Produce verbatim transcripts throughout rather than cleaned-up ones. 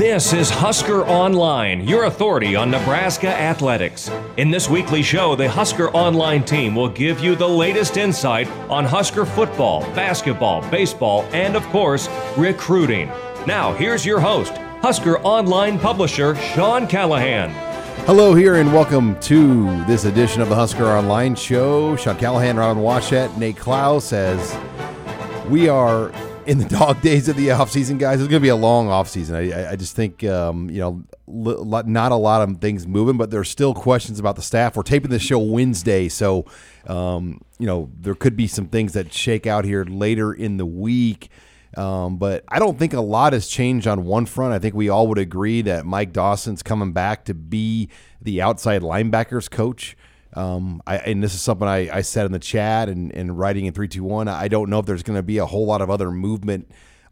This is Husker Online, your authority on Nebraska athletics. In this weekly show, the Husker Online team will give you the latest insight on Husker football, basketball, baseball, and of course, recruiting. Now, here's your host, Husker Online publisher, Sean Callahan. Hello here and welcome to this edition of the Husker Online show. Sean Callahan, Ron Wachett, Nate Klaus, as we are in the dog days of the offseason, guys. It's going to be a long offseason. I, I just think, um, you know, li- not a lot of things moving, but there's still questions about the staff. We're taping this show Wednesday, so, um, you know, there could be some things that shake out here later in the week. Um, but I don't think a lot has changed on one front. I think we all would agree that Mike Dawson's coming back to be the outside linebackers coach. Um, I, and this is something I, I said in the chat and, and writing in three two one. I don't know if there's going to be a whole lot of other movement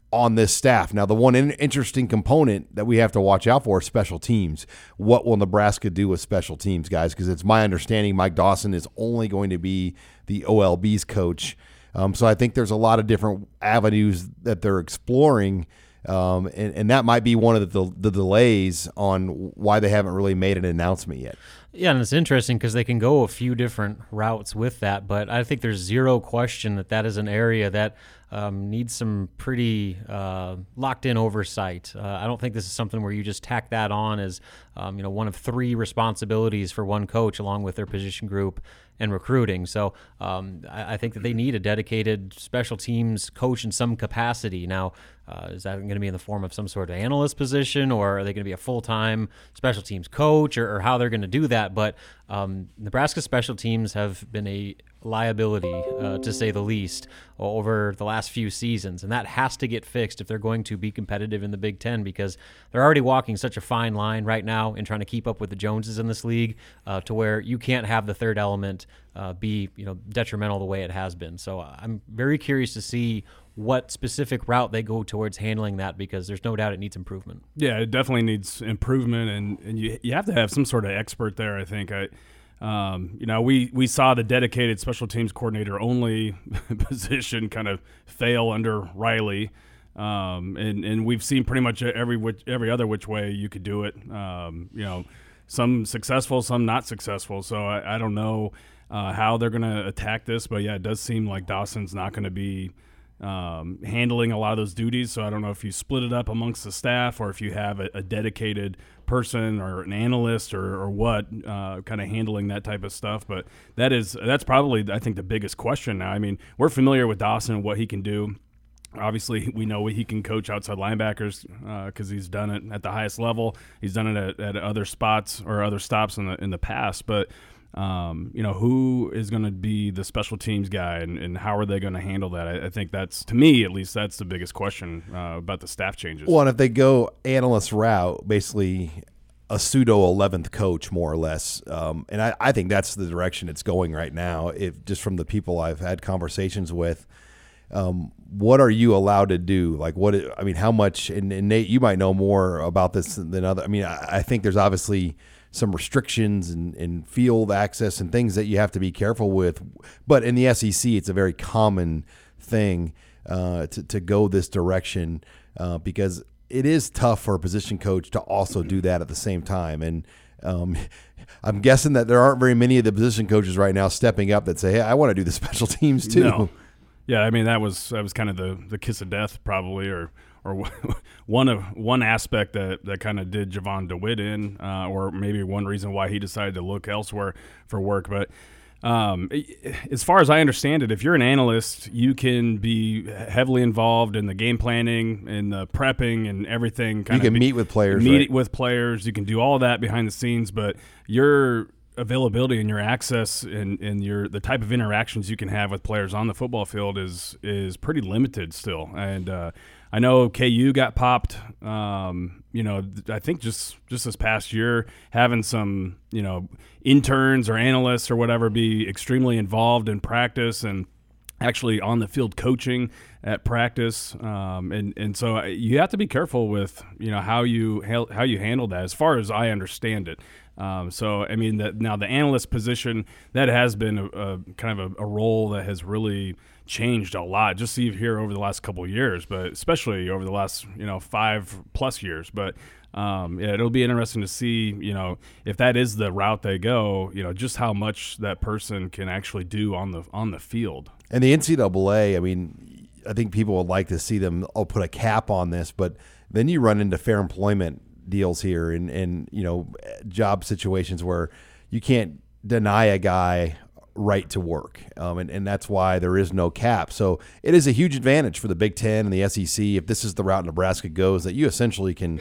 on this staff. Now, the one in, interesting component that we have to watch out for is special teams. What will Nebraska do with special teams, guys? Because it's my understanding Mike Dawson is only going to be the O L B's coach. Um, so I think there's a lot of different avenues that they're exploring, um, and, and that might be one of the, the delays on why they haven't really made an announcement yet. Yeah, and it's interesting because they can go a few different routes with that, but I think there's zero question that that is an area that um, needs some pretty uh, locked-in oversight. Uh, I don't think this is something where you just tack that on as um, you know, one of three responsibilities for one coach along with their position group and recruiting. So um, I, I think that they need a dedicated special teams coach in some capacity. Now, uh, is that going to be in the form of some sort of analyst position, or are they going to be a full-time special teams coach, or, or how they're going to do that? But um, Nebraska special teams have been a liability, uh, to say the least, over the last few seasons, and that has to get fixed if they're going to be competitive in the Big Ten, because they're already walking such a fine line right now in trying to keep up with the Joneses in this league, uh, to where you can't have the third element uh, be, you know, detrimental the way it has been. So I'm very curious to see what specific route they go towards handling that, because there's no doubt it needs improvement. Yeah, it definitely needs improvement, and, and you you have to have some sort of expert there, I think. I, um, you know, we, we saw the dedicated special teams coordinator only position kind of fail under Riley, um, and, and we've seen pretty much every which, every other which way you could do it. Um, you know, some successful, some not successful, so I, I don't know uh, how they're going to attack this, but yeah, it does seem like Dawson's not going to be Um, handling a lot of those duties. So I don't know if you split it up amongst the staff or if you have a, a dedicated person or an analyst or, or what uh, kind of handling that type of stuff. But that is, that's probably, I think, the biggest question now. I mean, we're familiar with Dawson and what he can do. Obviously, we know he can coach outside linebackers because uh, he's done it at the highest level. He's done it at, at other spots or other stops in the in the past. But Um, you know, who is going to be the special teams guy, and, and how are they going to handle that? I, I think that's, to me at least, that's the biggest question uh, about the staff changes. Well, and if they go analyst route, basically a pseudo eleventh coach, more or less. Um, and I, I think that's the direction it's going right now. If just from the people I've had conversations with, um, what are you allowed to do? Like, what, I mean, how much, and, and Nate, you might know more about this than other. I mean, I, I think there's obviously some restrictions and, and field access and things that you have to be careful with. But in the S E C, it's a very common thing uh, to, to go this direction uh, because it is tough for a position coach to also do that at the same time. And um, I'm guessing that there aren't very many of the position coaches right now stepping up that say, hey, I want to do the special teams too. No. Yeah, I mean, that was that was kind of the, the kiss of death probably, or or one of one aspect that, that kind of did Javon DeWitt in, uh, or maybe one reason why he decided to look elsewhere for work. But um, as far as I understand it, if you're an analyst, you can be heavily involved in the game planning and the prepping and everything. Kind you can of be, meet with players. Meet right? with players. You can do all that behind the scenes, but you're – availability and your access and, and your the type of interactions you can have with players on the football field is is pretty limited still. And uh, I know K U got popped, um, you know, I think just, just this past year, having some, you know, interns or analysts or whatever be extremely involved in practice and actually on the field coaching at practice. Um, and, and so you have to be careful with, you know, how you how you handle that as far as I understand it. Um, so, I mean, the, now the analyst position, that has been a, a kind of a, a role that has really changed a lot just here over the last couple of years, but especially over the last, you know, five plus years. But um, yeah, it'll be interesting to see, you know, if that is the route they go, you know, just how much that person can actually do on the on the field. And the N C double A, I mean, I think people would like to see them I'll put a cap on this, but then you run into fair employment deals here and, and, you know, job situations where you can't deny a guy right to work. Um, and, and that's why there is no cap. So it is a huge advantage for the Big Ten and the S E C if this is the route Nebraska goes, that you essentially can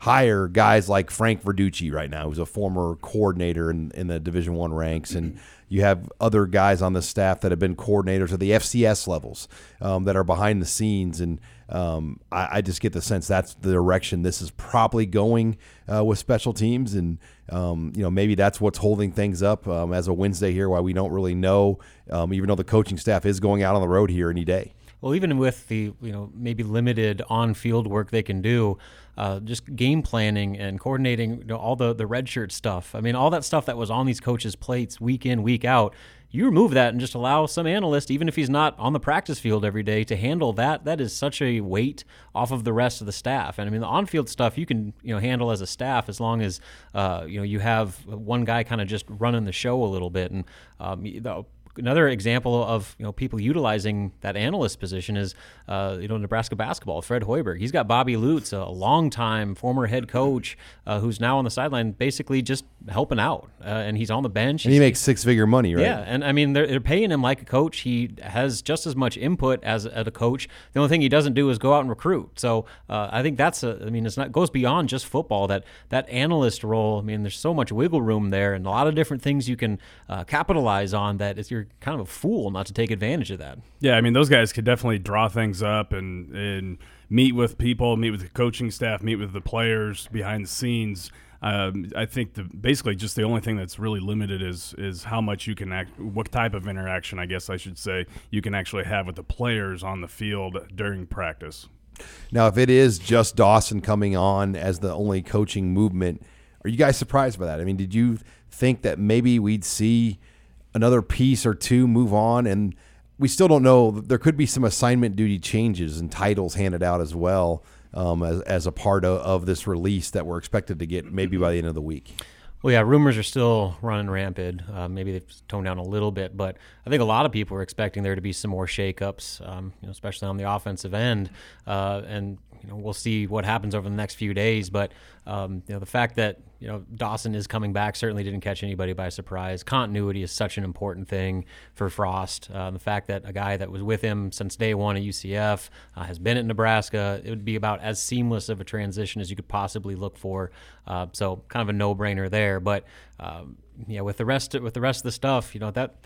hire guys like Frank Verducci right now, who's a former coordinator in, in the Division I ranks. And you have other guys on the staff that have been coordinators at the F C S levels um, that are behind the scenes. And um, I, I just get the sense that's the direction this is probably going uh, with special teams. And, um, you know, maybe that's what's holding things up um, as a Wednesday here, why we don't really know, um, even though the coaching staff is going out on the road here any day. Well, even with the, you know, maybe limited on-field work they can do, uh, just game planning and coordinating, you know, all the, the red shirt stuff. I mean, all that stuff that was on these coaches' plates week in, week out, you remove that and just allow some analyst, even if he's not on the practice field every day, to handle that. That is such a weight off of the rest of the staff. And I mean, the on-field stuff you can, you know, handle as a staff as long as, uh, you know, you have one guy kind of just running the show a little bit. And um, you know, another example of, you know, people utilizing that analyst position is, uh, you know, Nebraska basketball, Fred Hoiberg. He's got Bobby Lutz, a longtime former head coach, uh, who's now on the sideline basically just helping out. Uh, and he's on the bench. And he makes six-figure money, right? Yeah, and I mean, they're, they're paying him like a coach. He has just as much input as, as a coach. The only thing he doesn't do is go out and recruit. So uh, I think that's, a, I mean, it's not goes beyond just football, that that analyst role. I mean, there's so much wiggle room there and a lot of different things you can uh, capitalize on that if you're kind of a fool not to take advantage of that. Yeah, I mean, those guys could definitely draw things up and, and meet with people, meet with the coaching staff, meet with the players behind the scenes. Um, I think the, basically just the only thing that's really limited is is how much you can act, what type of interaction, I guess I should say, you can actually have with the players on the field during practice. Now, if it is just Dawson coming on as the only coaching movement, are you guys surprised by that? I mean, did you think that maybe we'd see another piece or two move on? And we still don't know. There could be some assignment duty changes and titles handed out as well um, as, as a part of, of this release that we're expected to get maybe by the end of the week. Well, yeah, rumors are still running rampant. Uh, maybe they've toned down a little bit, but I think a lot of people are expecting there to be some more shakeups, um, you know, especially on the offensive end. Uh, and you know, we'll see what happens over the next few days. But um, you know, the fact that you know Dawson is coming back certainly didn't catch anybody by surprise. Continuity is such an important thing for Frost. Uh, the fact that a guy that was with him since day one at U C F uh, has been at Nebraska, it would be about as seamless of a transition as you could possibly look for. Uh, so kind of a no-brainer there. But um, yeah, with the rest of, with the rest of the stuff, you know, that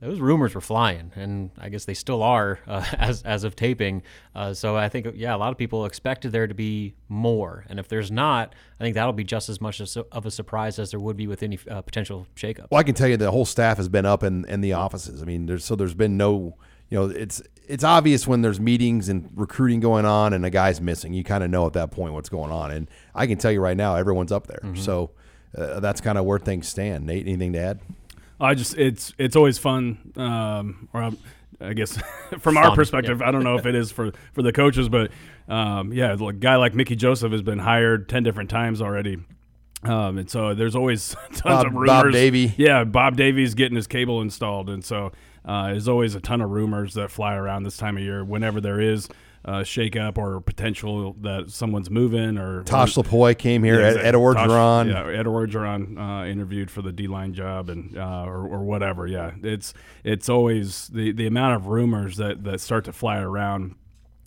those rumors were flying, and I guess they still are uh, as as of taping. Uh, so I think yeah, a lot of people expected there to be more, and if there's not, I think that'll be just as much as, of a surprise as there would be with any uh, potential shakeup. Well, I can tell you the whole staff has been up in, in the offices. I mean, there's so there's been no, you know, it's it's obvious when there's meetings and recruiting going on, and a guy's missing. You kind of know at that point what's going on, and I can tell you right now, everyone's up there. Mm-hmm. So. Uh, that's kind of where things stand. Nate, anything to add? I just it's it's always fun, um, or I'm, I guess from our fun perspective, yeah. I don't know if it is for, for the coaches, but um, yeah, a guy like Mickey Joseph has been hired ten different times already, um, and so there's always tons Bob, of rumors. Bob Davey, yeah, Bob Davies getting his cable installed, and so uh, there's always a ton of rumors that fly around this time of year. Whenever there is. Uh, shake up or potential that someone's moving or Tosh Lupoi came here, yeah, exactly. Ed Orgeron, yeah, Ed Orgeron uh, interviewed for the D-line job and uh, or, or whatever. Yeah, it's it's always the, the amount of rumors that, that start to fly around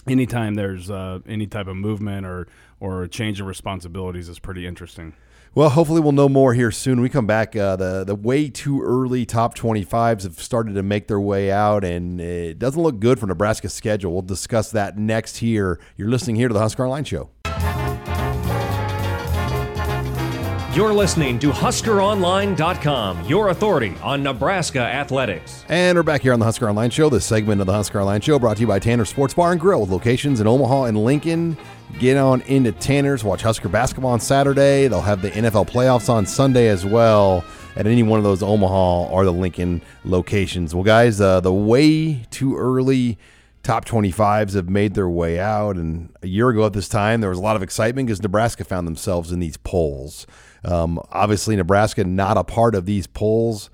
anytime there's uh, any type of movement or or change of responsibilities is pretty interesting. Well, hopefully we'll know more here soon. When we come back, uh, the the way too early top twenty-fives have started to make their way out, and it doesn't look good for Nebraska's schedule. We'll discuss that next here. You're listening here to the Husker Online Show. You're listening to Husker Online dot com, your authority on Nebraska athletics. And we're back here on the Husker Online Show. This segment of the Husker Online Show brought to you by Tanner's Sports Bar and Grill with locations in Omaha and Lincoln. Get on into Tanner's, watch Husker basketball on Saturday. They'll have the N F L playoffs on Sunday as well. at any one of those Omaha or the Lincoln locations. Well, guys, uh, the way too early top twenty-fives have made their way out. And a year ago at this time, there was a lot of excitement because Nebraska found themselves in these polls. Um, obviously, Nebraska not a part of these polls,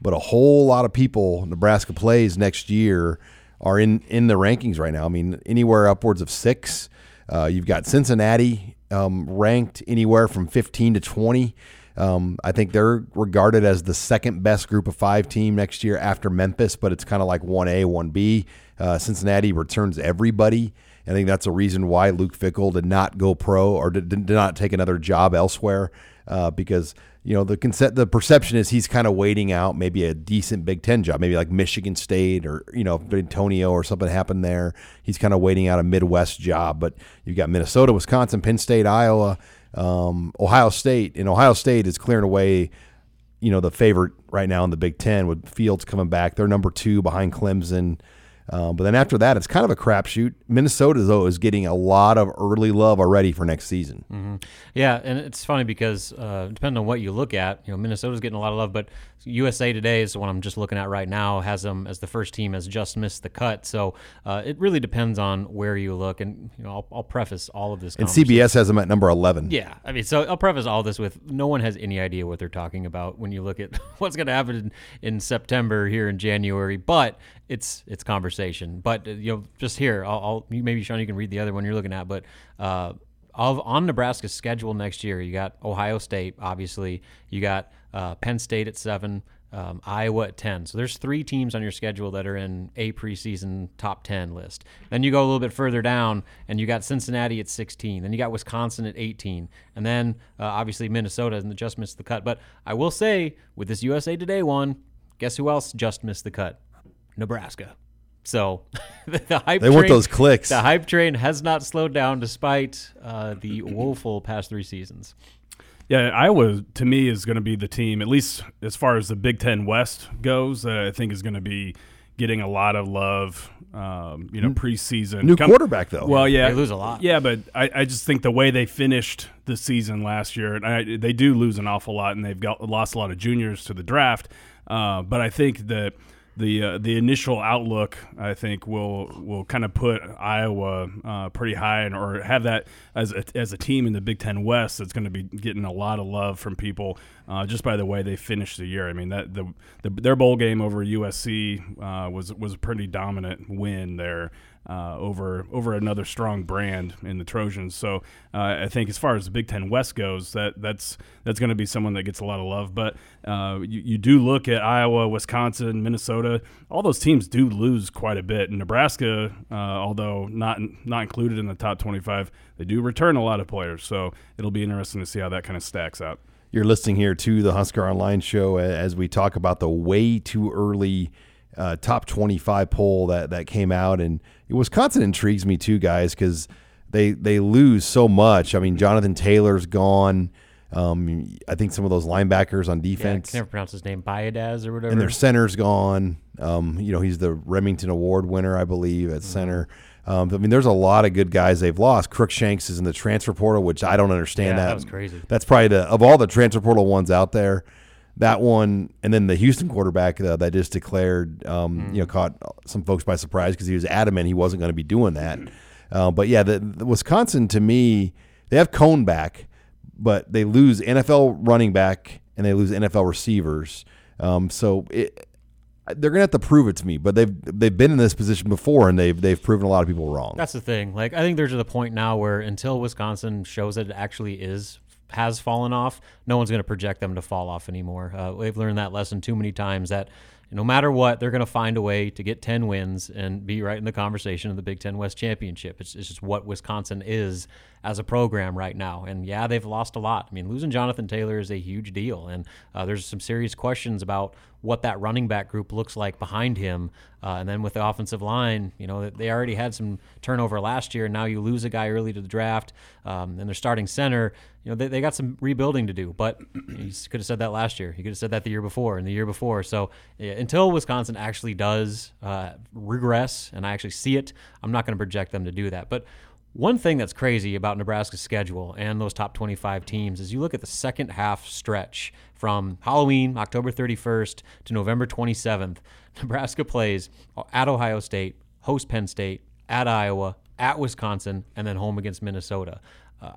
but a whole lot of people Nebraska plays next year are in, in the rankings right now. I mean, anywhere upwards of six. Uh, you've got Cincinnati um, ranked anywhere from fifteen to twenty. Um, I think they're regarded as the second best group of five team next year after Memphis, but it's kind of like one A, one B. Uh, Cincinnati returns everybody. I think that's a reason why Luke Fickell did not go pro or did, did not take another job elsewhere uh, because, you know, the concept, the perception is he's kind of waiting out maybe a decent Big Ten job, maybe like Michigan State or, you know, Antonio or something happened there. He's kind of waiting out a Midwest job. But you've got Minnesota, Wisconsin, Penn State, Iowa, um, Ohio State. And Ohio State is clearing away, you know, the favorite right now in the Big Ten with Fields coming back. They're number two behind Clemson. Um, but then after that, it's kind of a crapshoot. Minnesota, though, is getting a lot of early love already for next season. Mm-hmm. Yeah, and it's funny because uh, depending on what you look at, you know, Minnesota's getting a lot of love, but U S A Today is the one I'm just looking at right now, has them as the first team has just missed the cut. So uh, it really depends on where you look. And you know, I'll, I'll preface all of this. And C B S has them at number eleven. Yeah, I mean, so I'll preface all this with no one has any idea what they're talking about when you look at what's going to happen in, in September here in January, but it's it's conversation. But you know, just here, I'll, I'll maybe Sean, you can read the other one you're looking at. But uh, of on Nebraska's schedule next year, you got Ohio State, obviously. You got uh, Penn State at seven, um, Iowa at ten. So there's three teams on your schedule that are in a preseason top ten list. Then you go a little bit further down, and you got Cincinnati at sixteen. Then you got Wisconsin at eighteen, and then uh, obviously Minnesota and just missed the cut. But I will say, with this U S A Today one, guess who else just missed the cut? Nebraska. So the, the hype they train, want those clicks. The hype train has not slowed down despite uh, the woeful past three seasons. Yeah, Iowa to me is going to be the team, at least as far as the Big Ten West goes, that uh, I think is going to be getting a lot of love. Um, you know, preseason new Com- quarterback though. Well, yeah, they lose a lot. Yeah, but I, I just think the way they finished the season last year, and I, they do lose an awful lot, and they've got lost a lot of juniors to the draft. Uh, but I think that. The uh, the initial outlook, I think, will will kind of put Iowa uh, pretty high, and or have that as a, as a team in the Big Ten West that's going to be getting a lot of love from people uh, just by the way they finished the year. I mean, that the, the their bowl game over U S C uh, was was a pretty dominant win there uh, over over another strong brand in the Trojans. So uh, I think as far as the Big Ten West goes, that that's that's going to be someone that gets a lot of love. But uh, you you do look at Iowa, Wisconsin, Minnesota. All those teams do lose quite a bit. And Nebraska, uh, although not not included in the top twenty-five, they do return a lot of players. So it'll be interesting to see how that kind of stacks up. You're listening here to the Husker Online Show as we talk about the way too early uh, top twenty-five poll that, that came out. And Wisconsin intrigues me too, guys, because they, they lose so much. I mean, Jonathan Taylor's gone. Um, I think some of those linebackers on defense. Yeah, I can never pronounce his name, Baidaz or whatever. And their center's gone. Um, you know, he's the Remington Award winner, I believe, at mm-hmm. center. Um, I mean, there's a lot of good guys they've lost. Crookshanks is in the transfer portal, which I don't understand. Yeah, that. that was crazy. That's probably the of all the transfer portal ones out there, that one, and then the Houston quarterback uh, that just declared, um, mm-hmm. you know, caught some folks by surprise because he was adamant he wasn't going to be doing that. Mm-hmm. Uh, but yeah, the, the Wisconsin to me, they have Cone back. But they lose N F L running back and they lose N F L receivers. Um, so it, they're going to have to prove it to me. But they've they've been in this position before, and they've they've proven a lot of people wrong. That's the thing. Like I think they're to the point now where until Wisconsin shows that it actually is has fallen off, no one's going to project them to fall off anymore. Uh, they've learned that lesson too many times that no matter what, they're going to find a way to get ten wins and be right in the conversation of the Big Ten West Championship. It's, it's just what Wisconsin is as a program right now. And, yeah, they've lost a lot. I mean, losing Jonathan Taylor is a huge deal. And uh, there's some serious questions about what that running back group looks like behind him. Uh, and then with the offensive line, you know, they already had some turnover last year, and now you lose a guy early to the draft, um, and they're starting center. You know, they, they got some rebuilding to do, but you could have said that last year. You could have said that the year before and the year before. So yeah, until Wisconsin actually does uh, regress, and I actually see it, I'm not going to project them to do that. But One thing that's crazy about Nebraska's schedule and those top twenty-five teams is you look at the second half stretch from Halloween, October thirty-first, to November twenty-seventh. Nebraska plays at Ohio State, hosts Penn State, at Iowa, at Wisconsin, and then home against Minnesota. Uh,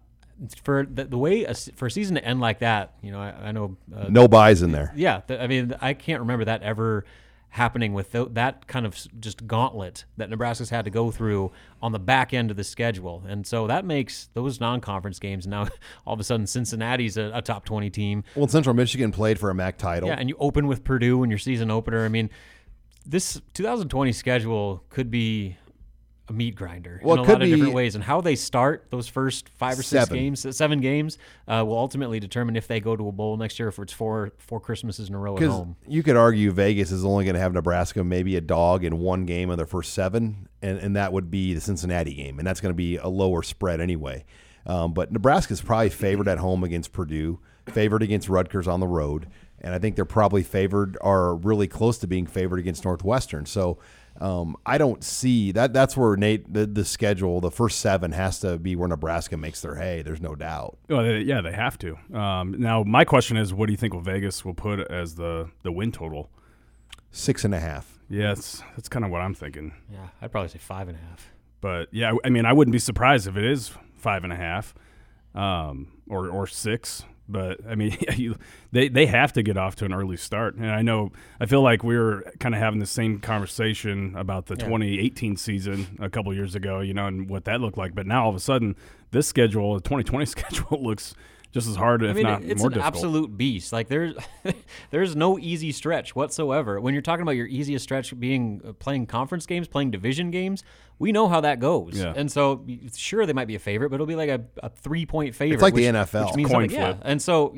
for the, the way a, for a season to end like that, you know, I, I know uh, no buys in there. Yeah, th- I mean, I can't remember that ever happening with th- that kind of just gauntlet that Nebraska's had to go through on the back end of the schedule. And so that makes those non-conference games now all of a sudden Cincinnati's a, a top twenty team. Well, Central Michigan played for a M A C title. Yeah, and you open with Purdue in your season opener. I mean, this twenty twenty schedule could be a meat grinder well, in a lot of different ways. And how they start those first five or six seven. games, seven games, uh, will ultimately determine if they go to a bowl next year, if it's four four Christmases in a row at home. You could argue Vegas is only going to have Nebraska maybe a dog in one game of their first seven, and, and that would be the Cincinnati game, and that's going to be a lower spread anyway. Um, but Nebraska's probably favored at home against Purdue, favored against Rutgers on the road, and I think they're probably favored or really close to being favored against Northwestern. So Um, I don't see that. That's where Nate, the, the schedule, the first seven has to be where Nebraska makes their hay. There's no doubt. Well, they, yeah, they have to. Um, now, my question is, what do you think Vegas will put as the, the win total? Six and a half. Yeah, that's, that's kind of what I'm thinking. Yeah, I'd probably say five and a half. But, yeah, I mean, I wouldn't be surprised if it is five and a half um, or, or six. But, I mean, you, they, they have to get off to an early start. And I know – I feel like we were kind of having the same conversation about the yeah. twenty eighteen season a couple years ago, you know, and what that looked like. But now all of a sudden this schedule, the twenty twenty schedule, looks just as hard, I if mean, not more difficult. It's an absolute beast. Like, there's, there's no easy stretch whatsoever. When you're talking about your easiest stretch being uh, playing conference games, playing division games – we know how that goes. Yeah. And so, sure, they might be a favorite, but it'll be like a, a three-point favorite. It's like which, the N F L. Which means coin flip. Yeah. And so,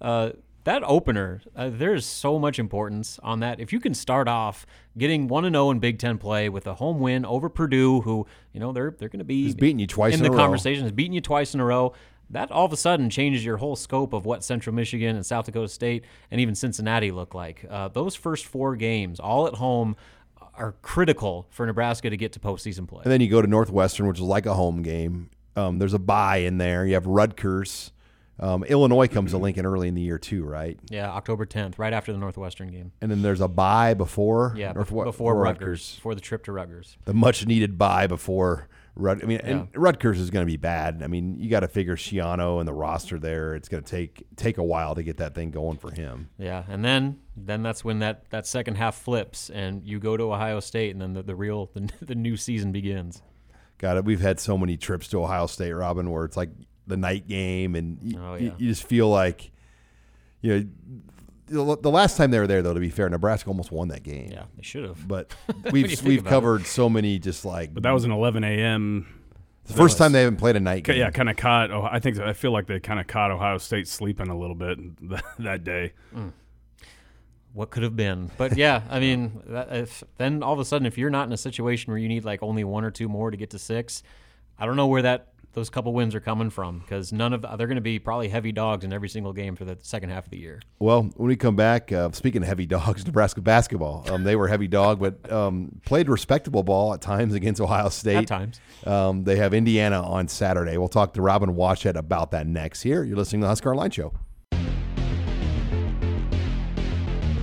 uh, that opener, uh, there's so much importance on that. If you can start off getting one and oh in Big Ten play with a home win over Purdue, who, you know, they're they're going to be He's beating you twice in, in a row. In the conversations, beating you twice in a row. That all of a sudden changes your whole scope of what Central Michigan and South Dakota State and even Cincinnati look like. Uh, those first four games, all at home, are critical for Nebraska to get to postseason play. And then you go to Northwestern, which is like a home game. Um, there's a bye in there. You have Rutgers. Um, Illinois comes to Lincoln early in the year too, right? Yeah, October tenth, right after the Northwestern game. And then there's a bye before? Yeah, North- before, before Rutgers, Rutgers, before the trip to Rutgers. The much-needed bye before Rutgers. I mean, yeah. And Rutgers is going to be bad. I mean, you got to figure Schiano and the roster there. It's going to take take a while to get that thing going for him. Yeah, and then... then that's when that, that second half flips and you go to Ohio State, and then the, the real the, the new season begins. Got it. We've had so many trips to Ohio State, Robin, where it's like the night game, and you, oh, yeah. you, you just feel like, you know, the last time they were there, though, to be fair, Nebraska almost won that game. Yeah, they should have. But we've we've covered it? so many just like. But that was an eleven a.m. The first was, time they haven't played a night game. Yeah, kind of caught. Oh, I think I feel like they kind of caught Ohio State sleeping a little bit that day. Mm. What could have been. But, yeah, I mean, that, if, then all of a sudden if you're not in a situation where you need like only one or two more to get to six, I don't know where that those couple wins are coming from, because none of they're going to be probably heavy dogs in every single game for the second half of the year. Well, when we come back, uh, speaking of heavy dogs, Nebraska basketball, um, they were heavy dog, but um, played respectable ball at times against Ohio State. At times. Um, they have Indiana on Saturday. We'll talk to Robin Wachett about that next. Here, you're listening to the Husker Online Show.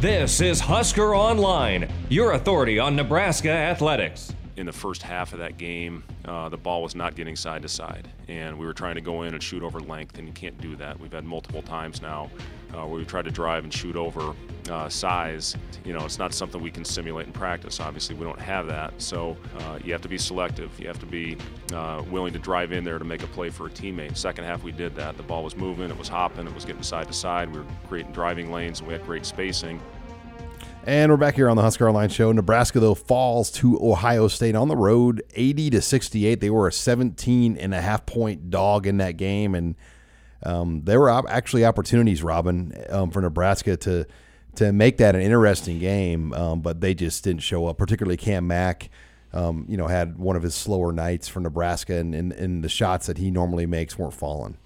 This is Husker Online, your authority on Nebraska athletics. In the first half of that game, uh, the ball was not getting side to side, and we were trying to go in and shoot over length, and you can't do that. We've had multiple times now uh, where we tried to drive and shoot over uh, size. You know, it's not something we can simulate in practice. Obviously, we don't have that, so uh, you have to be selective. You have to be uh, willing to drive in there to make a play for a teammate. Second half, we did that. The ball was moving, it was hopping, it was getting side to side. We were creating driving lanes, and we had great spacing. And we're back here on the Husker Online Show. Nebraska, though, falls to Ohio State on the road, eighty to sixty-eight. They were a seventeen and a half point dog in that game, and um, there were op- actually opportunities, Robin, um, for Nebraska to to make that an interesting game, um, but they just didn't show up. Particularly Cam Mack, um, you know, had one of his slower nights for Nebraska, and, and, and the shots that he normally makes weren't falling.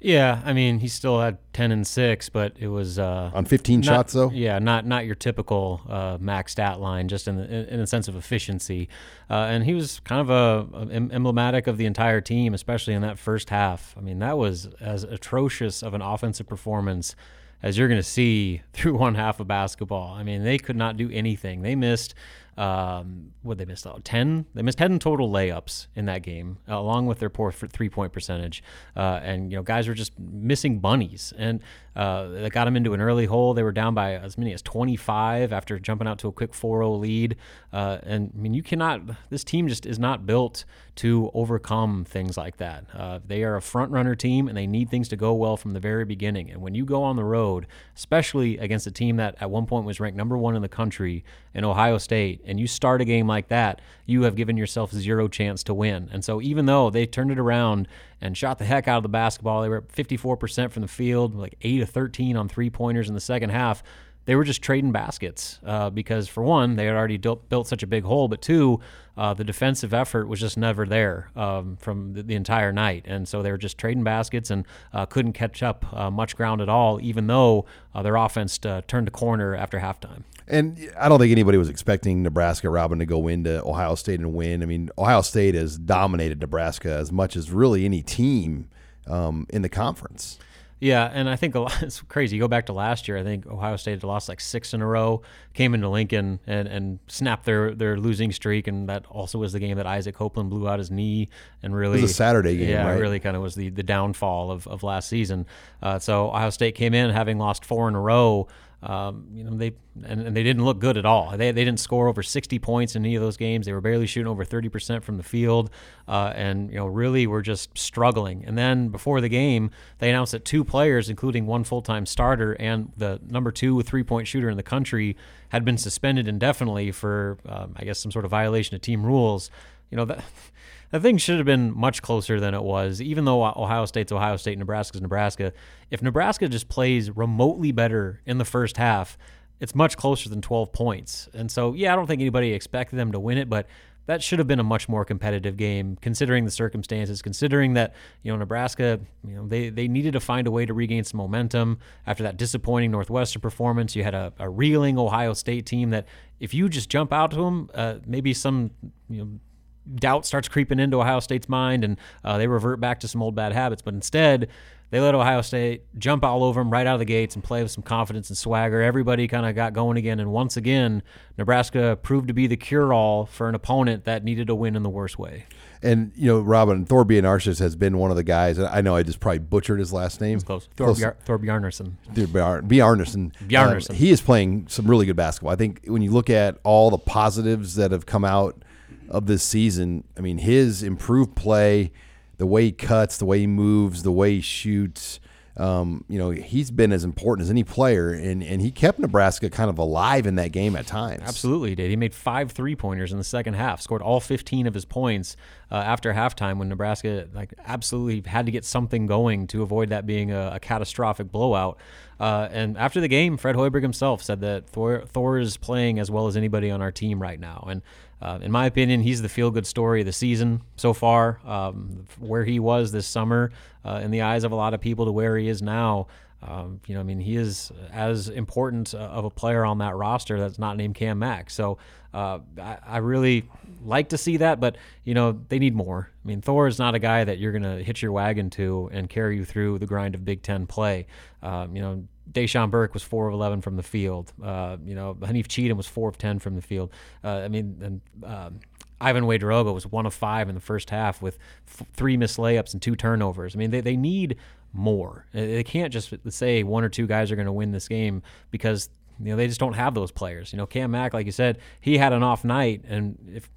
Yeah, I mean, he still had ten and six, but it was uh, on fifteen not, shots though. Yeah, not not your typical uh, Mack stat line, just in the, in a sense of efficiency. Uh, and he was kind of a, a emblematic of the entire team, especially in that first half. I mean, that was as atrocious of an offensive performance as you're going to see through one half of basketball. I mean, they could not do anything. They missed. Um, what they missed? ten? They missed ten total layups in that game, uh, along with their poor three-point percentage. Uh, and, you know, guys were just missing bunnies. And uh, that got them into an early hole. They were down by as many as twenty-five after jumping out to a quick four oh lead. Uh, and, I mean, you cannot – this team just is not built to overcome things like that. Uh, they are a front-runner team, and they need things to go well from the very beginning. And when you go on the road, especially against a team that at one point was ranked number one in the country in Ohio State, and you start a game like that, you have given yourself zero chance to win. And so even though they turned it around and shot the heck out of the basketball, they were up fifty-four percent from the field, like eight of thirteen on three-pointers in the second half. They were just trading baskets uh, because, for one, they had already built, built such a big hole, but two, uh, the defensive effort was just never there um, from the, the entire night. And so they were just trading baskets and uh, couldn't catch up uh, much ground at all, even though uh, their offense uh, turned a corner after halftime. And I don't think anybody was expecting Nebraska, Robin, to go into Ohio State and win. I mean, Ohio State has dominated Nebraska as much as really any team um, in the conference. Yeah, and I think a lot, it's crazy. You go back to last year, I think Ohio State had lost like six in a row, came into Lincoln and, and snapped their, their losing streak, and that also was the game that Isaac Copeland blew out his knee. And really, it was a Saturday game, yeah, right? It really kind of was the, the downfall of, of last season. Uh, so Ohio State came in having lost four in a row. Um, you know, they and, and they didn't look good at all. They they didn't score over sixty points in any of those games. They were barely shooting over thirty percent from the field, uh, and you know really were just struggling. And then before the game, they announced that two players, including one full-time starter and the number two three-point shooter in the country, had been suspended indefinitely for um, I guess some sort of violation of team rules. You know that. The thing should have been much closer than it was, even though Ohio State's Ohio State, Nebraska's Nebraska. If Nebraska just plays remotely better in the first half, it's much closer than twelve points. And so, yeah, I don't think anybody expected them to win it, but that should have been a much more competitive game, considering the circumstances, considering that, you know, Nebraska, you know, they, they needed to find a way to regain some momentum after that disappointing Northwestern performance. You had a, a reeling Ohio State team that if you just jump out to them, uh, maybe some, you know, doubt starts creeping into Ohio State's mind, and uh, they revert back to some old bad habits. But instead, they let Ohio State jump all over them right out of the gates and play with some confidence and swagger. Everybody kind of got going again, and once again, Nebraska proved to be the cure-all for an opponent that needed a win in the worst way. And, you know, Robin, Thorbjarnarson has been one of the guys, and I know I just probably butchered his last name. It's close. Thorbjarnarson. Thorbjarnarson. Bjarnason. Um, he is playing some really good basketball. I think when you look at all the positives that have come out of this season, I mean, his improved play, the way he cuts, the way he moves, the way he shoots, um, you know, he's been as important as any player, and, and he kept Nebraska kind of alive in that game at times. Absolutely he did. He made five three-pointers in the second half, scored all fifteen of his points uh, after halftime when Nebraska like absolutely had to get something going to avoid that being a, a catastrophic blowout. Uh, and after the game, Fred Hoiberg himself said that Thor, Thor is playing as well as anybody on our team right now. And Uh, in my opinion, he's the feel-good story of the season so far. Um, where he was this summer, uh, in the eyes of a lot of people, to where he is now, um, you know, I mean, he is as important of a player on that roster that's not named Cam Mack. So uh, I, I really like to see that, but, you know, they need more. I mean, Thor is not a guy that you're going to hitch your wagon to and carry you through the grind of Big Ten play. Um, you know, Deshaun Burke was four of eleven from the field. Uh, you know, Hanif Cheatham was four of ten from the field. Uh, I mean, and um, Ivan Wayderoga was one of five in the first half with f- three missed layups and two turnovers. I mean, they, they need more. They can't just say one or two guys are going to win this game because, you know, they just don't have those players. You know, Cam Mack, like you said, he had an off night, and if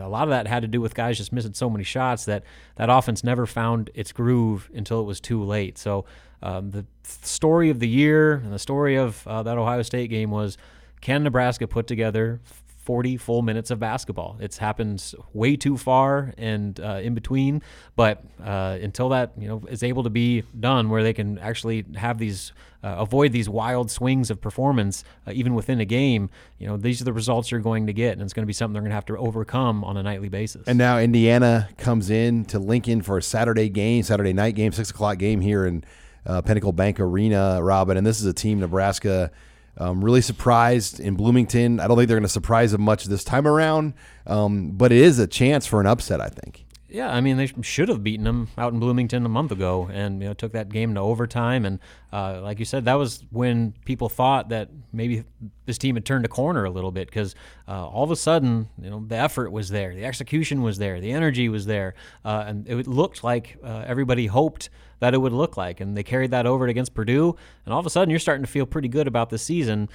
a lot of that had to do with guys just missing so many shots that that offense never found its groove until it was too late. So um, the story of the year and the story of uh, that Ohio State game was, can Nebraska put together forty full minutes of basketball. It's happened way too far and uh, in between, but uh, until that, you know, is able to be done where they can actually have these uh, avoid these wild swings of performance uh, even within a game, you know, these are the results you're going to get, and it's going to be something they're going to have to overcome on a nightly basis. And now Indiana comes in to Lincoln for a Saturday game, Saturday night game, six o'clock game here in uh, Pinnacle Bank Arena, Robin, and this is a team Nebraska Um, really surprised in Bloomington. I don't think they're going to surprise them much this time around, um, but it is a chance for an upset, I think. Yeah, I mean, they should have beaten them out in Bloomington a month ago, and you know, took that game to overtime. And uh, like you said, that was when people thought that maybe this team had turned a corner a little bit, because uh, all of a sudden, you know, the effort was there, the execution was there, the energy was there, uh, and it looked like uh, everybody hoped that it would look like, and they carried that over against Purdue. And all of a sudden, you're starting to feel pretty good about this season.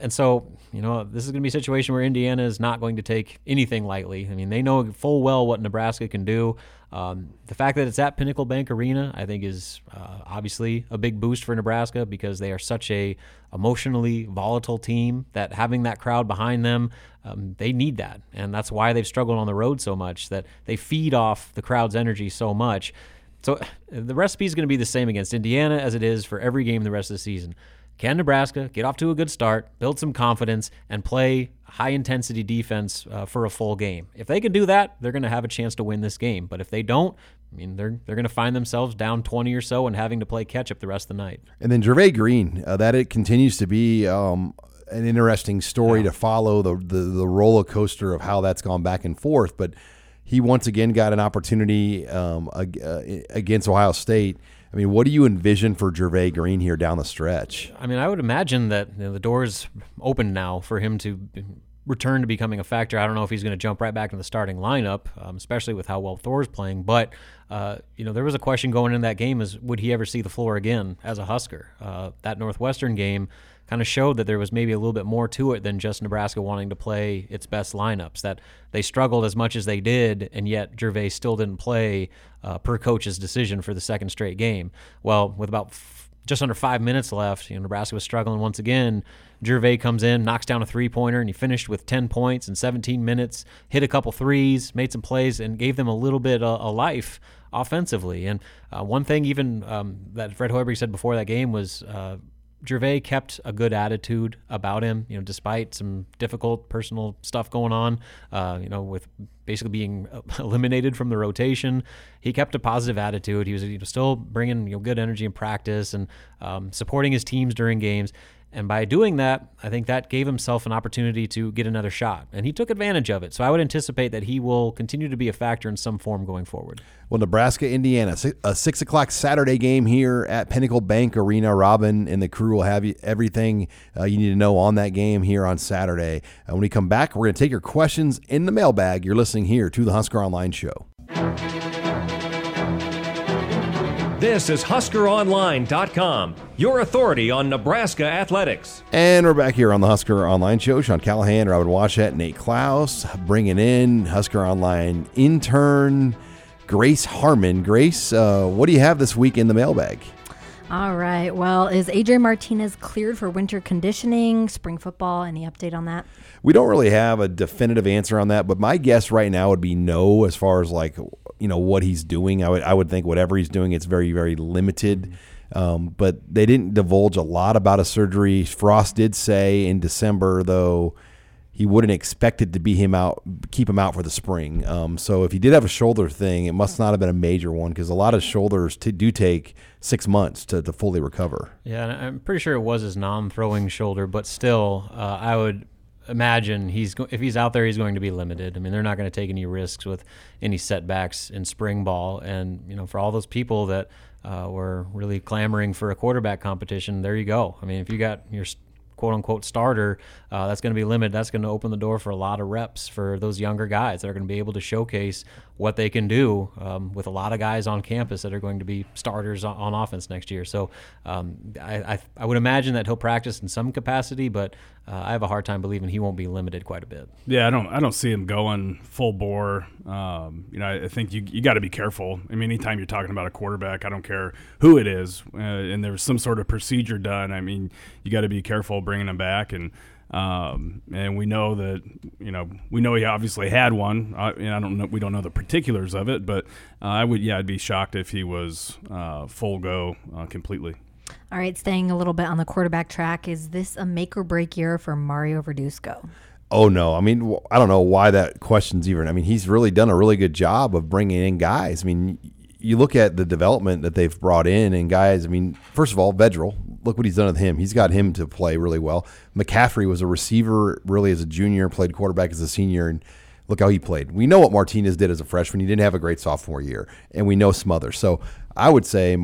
And so, you know, this is going to be a situation where Indiana is not going to take anything lightly. I mean, they know full well what Nebraska can do. Um, the fact that it's at Pinnacle Bank Arena, I think, is uh, obviously a big boost for Nebraska, because they are such a emotionally volatile team that having that crowd behind them, um, they need that. And that's why they've struggled on the road so much, that they feed off the crowd's energy so much. So the recipe is going to be the same against Indiana as it is for every game the rest of the season. Can Nebraska get off to a good start, build some confidence, and play high-intensity defense uh, for a full game? If they can do that, they're going to have a chance to win this game. But if they don't, I mean, they're they're going to find themselves down twenty or so and having to play catch-up the rest of the night. And then Jervay Green, uh, that it continues to be um, an interesting story yeah. to follow, the, the the roller coaster of how that's gone back and forth. But he once again got an opportunity um, against Ohio State. I mean, what do you envision for Jervay Green here down the stretch? I mean, I would imagine that, you know, the door's open now for him to return to becoming a factor. I don't know if he's going to jump right back into the starting lineup, um, especially with how well Thor's playing. But, uh, you know, there was a question going into that game, is would he ever see the floor again as a Husker? Uh, that Northwestern game kind of showed that there was maybe a little bit more to it than just Nebraska wanting to play its best lineups, that they struggled as much as they did, and yet Jervay still didn't play uh, per coach's decision for the second straight game. Well, with about f- just under five minutes left, you know, Nebraska was struggling once again. Jervay comes in, knocks down a three-pointer, and he finished with ten points in seventeen minutes, hit a couple threes, made some plays, and gave them a little bit of a life offensively. And uh, one thing even um, that Fred Hoiberg said before that game was uh, – Jervay kept a good attitude about him, you know, despite some difficult personal stuff going on, uh, you know, with basically being eliminated from the rotation. He kept a positive attitude. He was, you know, still bringing, you know, good energy in practice, and um, supporting his teams during games. And by doing that, I think that gave himself an opportunity to get another shot, and he took advantage of it. So I would anticipate that he will continue to be a factor in some form going forward. Well, Nebraska, Indiana, a six o'clock Saturday game here at Pinnacle Bank Arena. Robin and the crew will have you, everything uh, you need to know on that game here on Saturday. Uh, when we come back, we're going to take your questions in the mailbag. You're listening here to the Husker Online Show. This is Husker Online dot com, your authority on Nebraska athletics. And we're back here on the Husker Online Show. Sean Callahan, Ron Wachett, Nate Klaus, bringing in Husker Online intern Grace Harmon. Grace, uh, what do you have this week in the mailbag? All right. Well, is A J Martinez cleared for winter conditioning, spring football? Any update on that? We don't really have a definitive answer on that, but my guess right now would be no, as far as like, you know, what he's doing. I would I would think whatever he's doing, it's very, very limited. Um, but they didn't divulge a lot about a surgery. Frost did say in December, though, he wouldn't expect it to be him out, keep him out for the spring. Um, so if he did have a shoulder thing, it must not have been a major one, because a lot of shoulders t- do take six months to, to fully recover. Yeah, and I'm pretty sure it was his non-throwing shoulder, but still, uh, I would imagine he's if he's out there, he's going to be limited. I mean, they're not going to take any risks with any setbacks in spring ball. And, you know, for all those people that uh, were really clamoring for a quarterback competition, there you go. I mean, if you got your quote-unquote starter, uh, that's going to be limited. That's going to open the door for a lot of reps for those younger guys that are going to be able to showcase what they can do um, with a lot of guys on campus that are going to be starters on, on offense next year. So um, I, I, I would imagine that he'll practice in some capacity, but uh, I have a hard time believing he won't be limited quite a bit. Yeah, I don't I don't see him going full bore. Um, you know, I, I think you you got to be careful. I mean, anytime you're talking about a quarterback, I don't care who it is, uh, and there's some sort of procedure done, I mean, you got to be careful bringing him back. And Um, and we know that, you know, we know he obviously had one. I, and I don't know, we don't know the particulars of it, but uh, I would, yeah, I'd be shocked if he was uh, full go uh, completely. All right, staying a little bit on the quarterback track, is this a make or break year for Mario Verduzco? Oh, no. I mean, I don't know why that question's even. I mean, he's really done a really good job of bringing in guys. I mean, you look at the development that they've brought in and guys, I mean, first of all, Vedral, look what he's done with him. He's got him to play really well. McCaffrey was a receiver really as a junior, played quarterback as a senior, and look how he played. We know what Martinez did as a freshman. He didn't have a great sophomore year, and we know Smothers. So I would say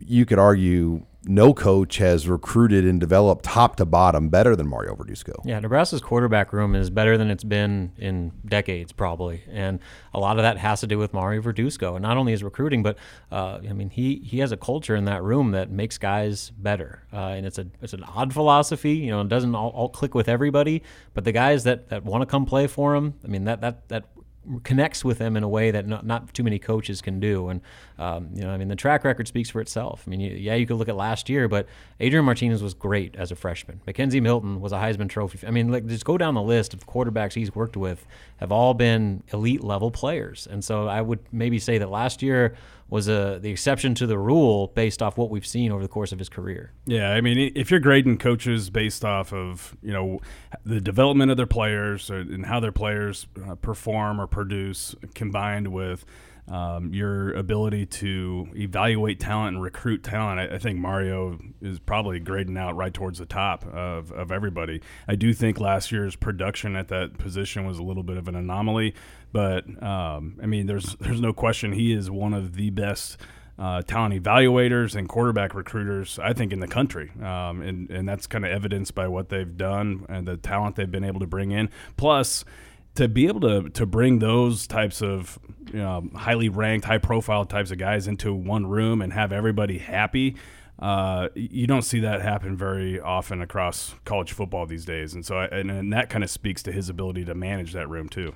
you could argue no coach has recruited and developed top to bottom better than Mario Verduzco. Yeah, Nebraska's quarterback room is better than it's been in decades probably, and a lot of that has to do with Mario Verduzco, and not only his recruiting, but uh, I mean he he has a culture in that room that makes guys better, uh, and it's a it's an odd philosophy. You know, it doesn't all, all click with everybody, but the guys that, that want to come play for him, I mean that that that. connects with them in a way that not, not too many coaches can do. And, um, you know, I mean, the track record speaks for itself. I mean, you, yeah, you could look at last year, but Adrian Martinez was great as a freshman. Mackenzie Milton was a Heisman Trophy. I mean, like, just go down the list of quarterbacks he's worked with have all been elite level players. And so I would maybe say that last year was a, the exception to the rule based off what we've seen over the course of his career. Yeah, I mean, if you're grading coaches based off of, you know, the development of their players and how their players uh, perform or produce combined with um, your ability to evaluate talent and recruit talent, I, I think Mario is probably grading out right towards the top of, of everybody. I do think last year's production at that position was a little bit of an anomaly, but um, I mean, there's there's no question he is one of the best uh, talent evaluators and quarterback recruiters, I think, in the country. Um, and, and that's kind of evidenced by what they've done and the talent they've been able to bring in. Plus, to be able to, to bring those types of you know, highly ranked, high-profile types of guys into one room and have everybody happy, uh, you don't see that happen very often across college football these days. And so, I, and, and that kind of speaks to his ability to manage that room too.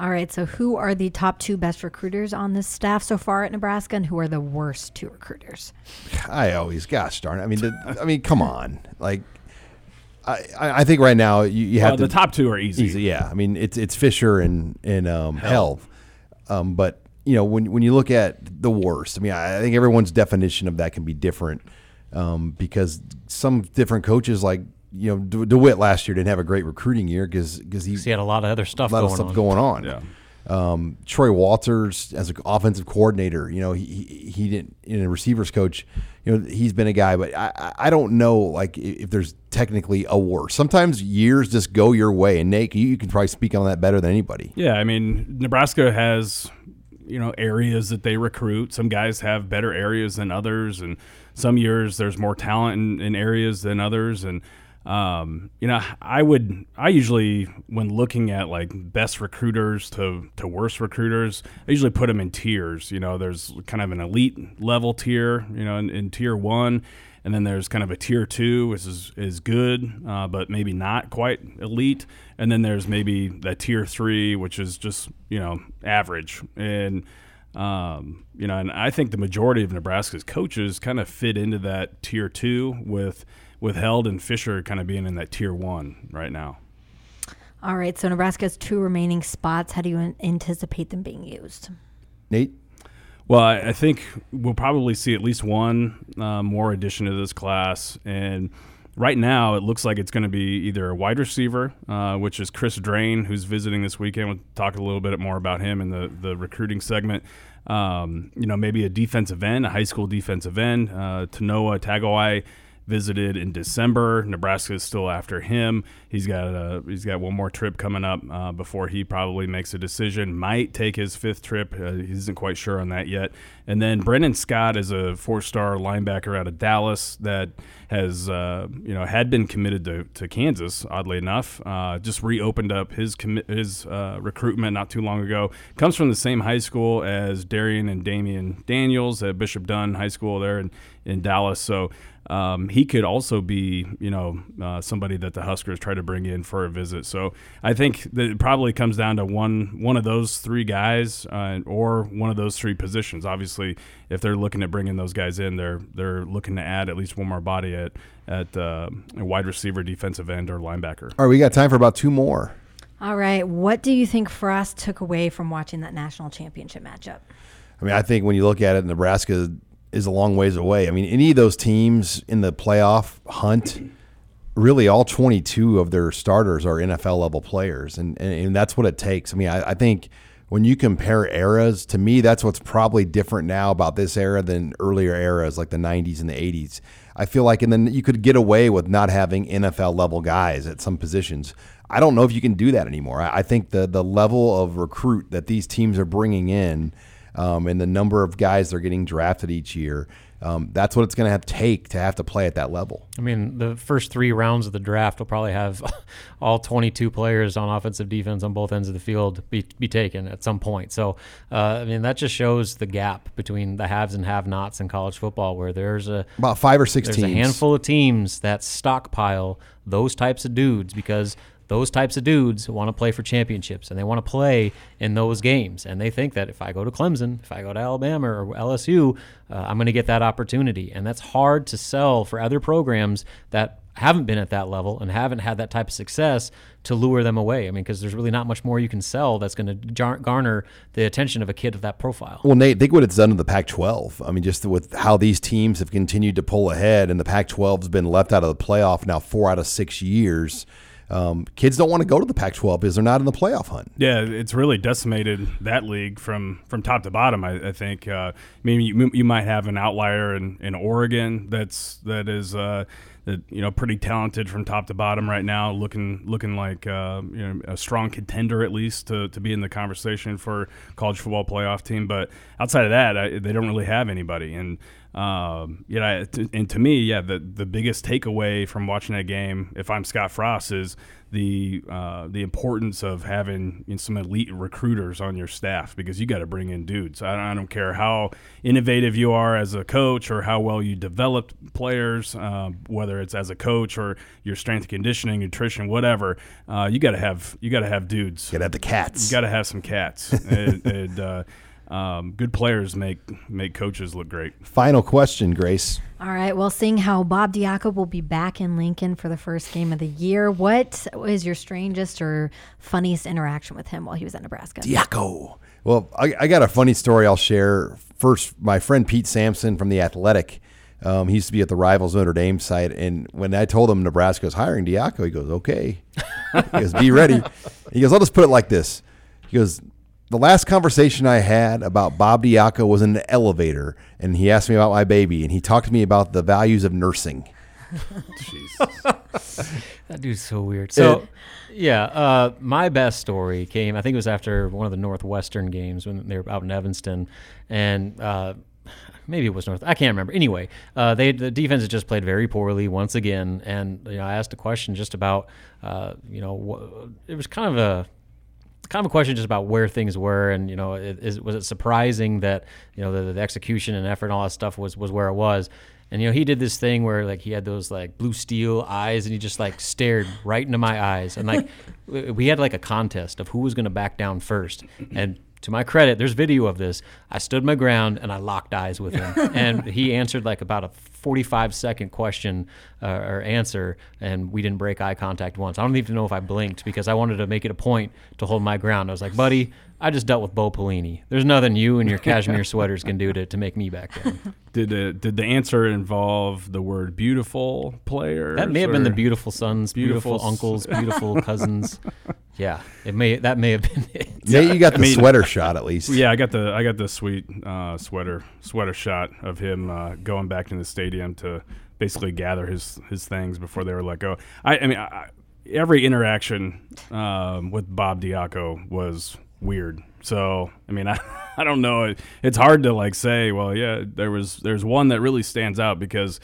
All right, so who are the top two best recruiters on this staff so far at Nebraska, and who are the worst two recruiters? I always, gosh darn it. I mean, the, I mean, come on, like. I, I think right now you, you have uh, the to, top two are easy. easy. Yeah, I mean it's it's Fisher and and um, Hell, um, but you know when when you look at the worst, I mean I think everyone's definition of that can be different um, because some different coaches like you know De- DeWitt last year didn't have a great recruiting year because he, he had a lot of other stuff, a lot going, of stuff on. going on. Yeah. Um, Troy Walters as an offensive coordinator, you know he he, he didn't in a receivers coach. You know, he's been a guy, but I, I don't know like if there's technically a war. Sometimes years just go your way, and Nate, you can probably speak on that better than anybody. Yeah, I mean, Nebraska has, you know, areas that they recruit. Some guys have better areas than others, and some years there's more talent in, in areas than others. And, um, you know, I would – I usually, when looking at, like, best recruiters to, to worst recruiters, I usually put them in tiers. You know, there's kind of an elite level tier, you know, in, in tier one. And then there's kind of a tier two, which is, is good, uh, but maybe not quite elite. And then there's maybe that tier three, which is just, you know, average. And, um, you know, and I think the majority of Nebraska's coaches kind of fit into that tier two with – with Held and Fisher kind of being in that tier one right now. All right, so Nebraska has two remaining spots. How do you anticipate them being used? Nate? Well, I, I think we'll probably see at least one uh, more addition to this class. And right now it looks like it's going to be either a wide receiver, uh, which is Chris Drain, who's visiting this weekend. We'll talk a little bit more about him in the, the recruiting segment. Um, you know, maybe a defensive end, a high school defensive end, uh, Tanoa Tagawai, visited in December. Nebraska is still after him. He's got a he's got one more trip coming up uh, before he probably makes a decision. Might take his fifth trip. Uh, he isn't quite sure on that yet. And then Brennan Scott is a four-star linebacker out of Dallas that has uh, you know had been committed to, to Kansas. Oddly enough, uh, just reopened up his commi- his uh, recruitment not too long ago. Comes from the same high school as Darian and Damian Daniels at Bishop Dunn High School there in, in Dallas. So. Um, he could also be, you know, uh, somebody that the Huskers try to bring in for a visit. So I think that it probably comes down to one one of those three guys uh, or one of those three positions. Obviously, obviously, if they're looking at bringing those guys in, they're they're looking to add at least one more body at at uh, a wide receiver, defensive end, or linebacker. All right, we got time for about two more. All right, what do you think Frost took away from watching that national championship matchup? I mean, I think when you look at it, Nebraska is a long ways away. I mean, any of those teams in the playoff hunt, really all twenty-two of their starters are N F L-level players, and, and, and that's what it takes. I mean, I, I think when you compare eras, to me, that's what's probably different now about this era than earlier eras like the nineties and the eighties. I feel like and then you could get away with not having N F L-level guys at some positions. I don't know if you can do that anymore. I, I think the the level of recruit that these teams are bringing in um, and the number of guys they're getting drafted each year, um, that's what it's going to have to take to have to play at that level. I mean, the first three rounds of the draft will probably have all twenty-two players on offensive defense on both ends of the field be, be taken at some point. So, uh, I mean, that just shows the gap between the haves and have-nots in college football, where there's a about five or six there's teams. a handful of teams that stockpile those types of dudes because – those types of dudes want to play for championships, and they want to play in those games. And they think that if I go to Clemson, if I go to Alabama or L S U, uh, I'm going to get that opportunity. And that's hard to sell for other programs that haven't been at that level and haven't had that type of success to lure them away. I mean, because there's really not much more you can sell that's going to garner the attention of a kid of that profile. Well, Nate, think what it's done to the Pac twelve. I mean, just with how these teams have continued to pull ahead, and the Pac twelve's been left out of the playoff now four out of six years. Um, kids don't want to go to the Pac twelve because they're not in the playoff hunt. Yeah, it's really decimated that league from, from top to bottom, I, I think. Uh, I mean, you, you might have an outlier in, in Oregon that's that is uh, that, you know, pretty talented from top to bottom right now, looking looking like uh, you know, a strong contender at least to, to be in the conversation for college football playoff team. But outside of that, I, they don't really have anybody. And Um, you know, and to me, yeah, the, the biggest takeaway from watching that game, if I'm Scott Frost, is the uh, the importance of having, you know, some elite recruiters on your staff, because you got to bring in dudes. I, I don't care how innovative you are as a coach or how well you developed players, uh, whether it's as a coach or your strength and conditioning, nutrition, whatever. Uh, you got to have you got to have dudes. You got to have the cats. You got to have some cats. it, it, uh, Um, good players make make coaches look great. Final question, Grace. All right. Well, seeing how Bob Diacob will be back in Lincoln for the first game of the year, what is your strangest or funniest interaction with him while he was at Nebraska? Diaco. Well, I, I got a funny story I'll share. First, my friend Pete Sampson from The Athletic, um, he used to be at the Rivals Notre Dame site, and when I told him Nebraska was hiring Diaco, he goes, okay. He goes, be ready. He goes, I'll just put it like this. He goes, the last conversation I had about Bob Diaco was in an elevator, and he asked me about my baby, and he talked to me about the values of nursing. Jesus. That dude's so weird. So, yeah, uh, my best story came, I think it was after one of the Northwestern games when they were out in Evanston, and uh, maybe it was North. I can't remember. Anyway, uh, they the defense had just played very poorly once again, and you know, I asked a question just about, uh, you know, wh- it was kind of a, kind of a question just about where things were, and you know, is, was it surprising that, you know, the, the execution and effort and all that stuff was was where it was. And you know, he did this thing where like he had those like blue steel eyes, and he just like stared right into my eyes, and like we had like a contest of who was going to back down first. And to my credit, there's video of this. I stood my ground and I locked eyes with him, and he answered like about a forty-five second question uh, or answer, and we didn't break eye contact once. I don't even know if I blinked, because I wanted to make it a point to hold my ground. I was like, buddy, I just dealt with Bo Pelini. There's nothing you and your cashmere sweaters can do to, to make me back down. Did the, did the answer involve the word beautiful players? That may have been the beautiful sons, beautiful, beautiful uncles, beautiful cousins. Yeah, it may that may have been it. Yeah, you got the I mean, sweater shot at least. Yeah, I got the I got the sweet uh, sweater sweater shot of him uh, going back in the stadium to basically gather his, his things before they were let go. I, I mean, I, every interaction um, with Bob Diaco was weird. So I mean, I, I don't know. It, it's hard to like say. Well, yeah, there was there's one that really stands out because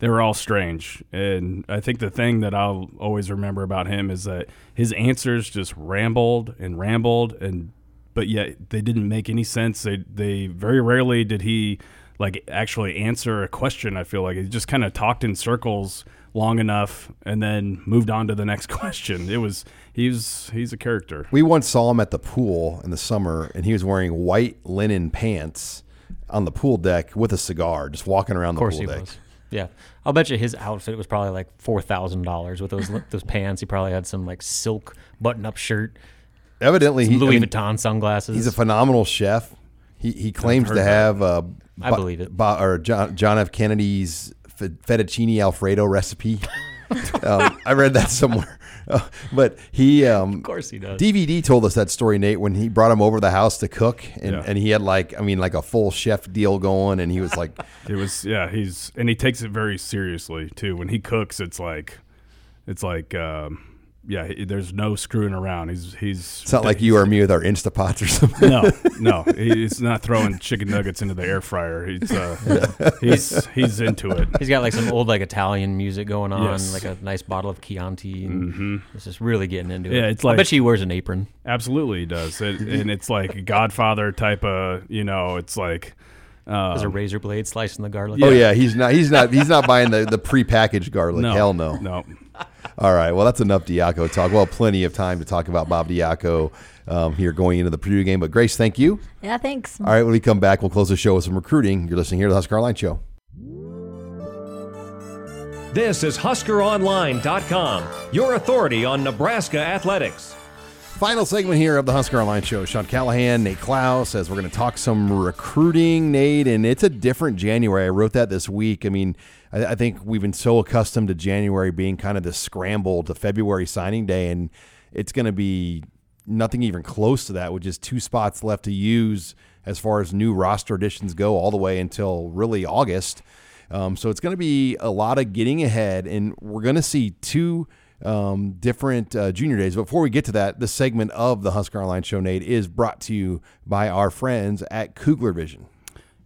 they were all strange. And I think the thing that I'll always remember about him is that his answers just rambled and rambled, and but yet they didn't make any sense. They they very rarely did he like actually answer a question, I feel like. He just kind of talked in circles long enough and then moved on to the next question. It was he's he's a character. We once saw him at the pool in the summer, and he was wearing white linen pants on the pool deck with a cigar, just walking around the pool deck. Of course he was. Yeah, I'll bet you his outfit was probably like four thousand dollars with those those pants. He probably had some like silk button-up shirt. Evidently, he, Louis I mean, Vuitton sunglasses. He's a phenomenal chef. He he claims to have uh, I bo- believe it bo- or John, John F. Kennedy's fettuccine Alfredo recipe. um, I read that somewhere, uh, but he um, of course he does. D V D told us that story, Nate, when he brought him over to the house to cook, and, yeah. and he had like I mean like a full chef deal going, and he was like, it was yeah he's and he takes it very seriously too. When he cooks, it's like it's like. Um, Yeah, there's no screwing around. He's he's. It's not like you or me with our Instapots or something. No, no, he's not throwing chicken nuggets into the air fryer. He's uh, he's he's into it. He's got like some old like Italian music going on, yes. like a nice bottle of Chianti. And mm-hmm. It's just really getting into yeah, it. It's like, I bet she wears an apron. Absolutely, he does, it, and it's like a Godfather type of you know. It's like. There's um, a razor blade slicing the garlic. Yeah. Oh yeah, he's not he's not he's not buying the the prepackaged garlic. No, hell no. No. All right, well, that's enough Diaco talk. Well, plenty of time to talk about Bob Diaco um, here going into the Purdue game. But, Grace, thank you. Yeah, thanks. All right, when we come back, we'll close the show with some recruiting. You're listening here to the Husker Online Show. This is Husker Online dot com, your authority on Nebraska athletics. Final segment here of the Husker Online Show. Sean Callahan, Nate Klaus says we're going to talk some recruiting, Nate, and it's a different January. I wrote that this week. I mean, I, I think we've been so accustomed to January being kind of this scramble to February signing day, and it's going to be nothing even close to that with just two spots left to use as far as new roster additions go all the way until really August. Um, so it's going to be a lot of getting ahead, and we're going to see two Um, different uh, junior days. Before we get to that, this segment of the Husker Online Show, Nate, is brought to you by our friends at Kugler Vision.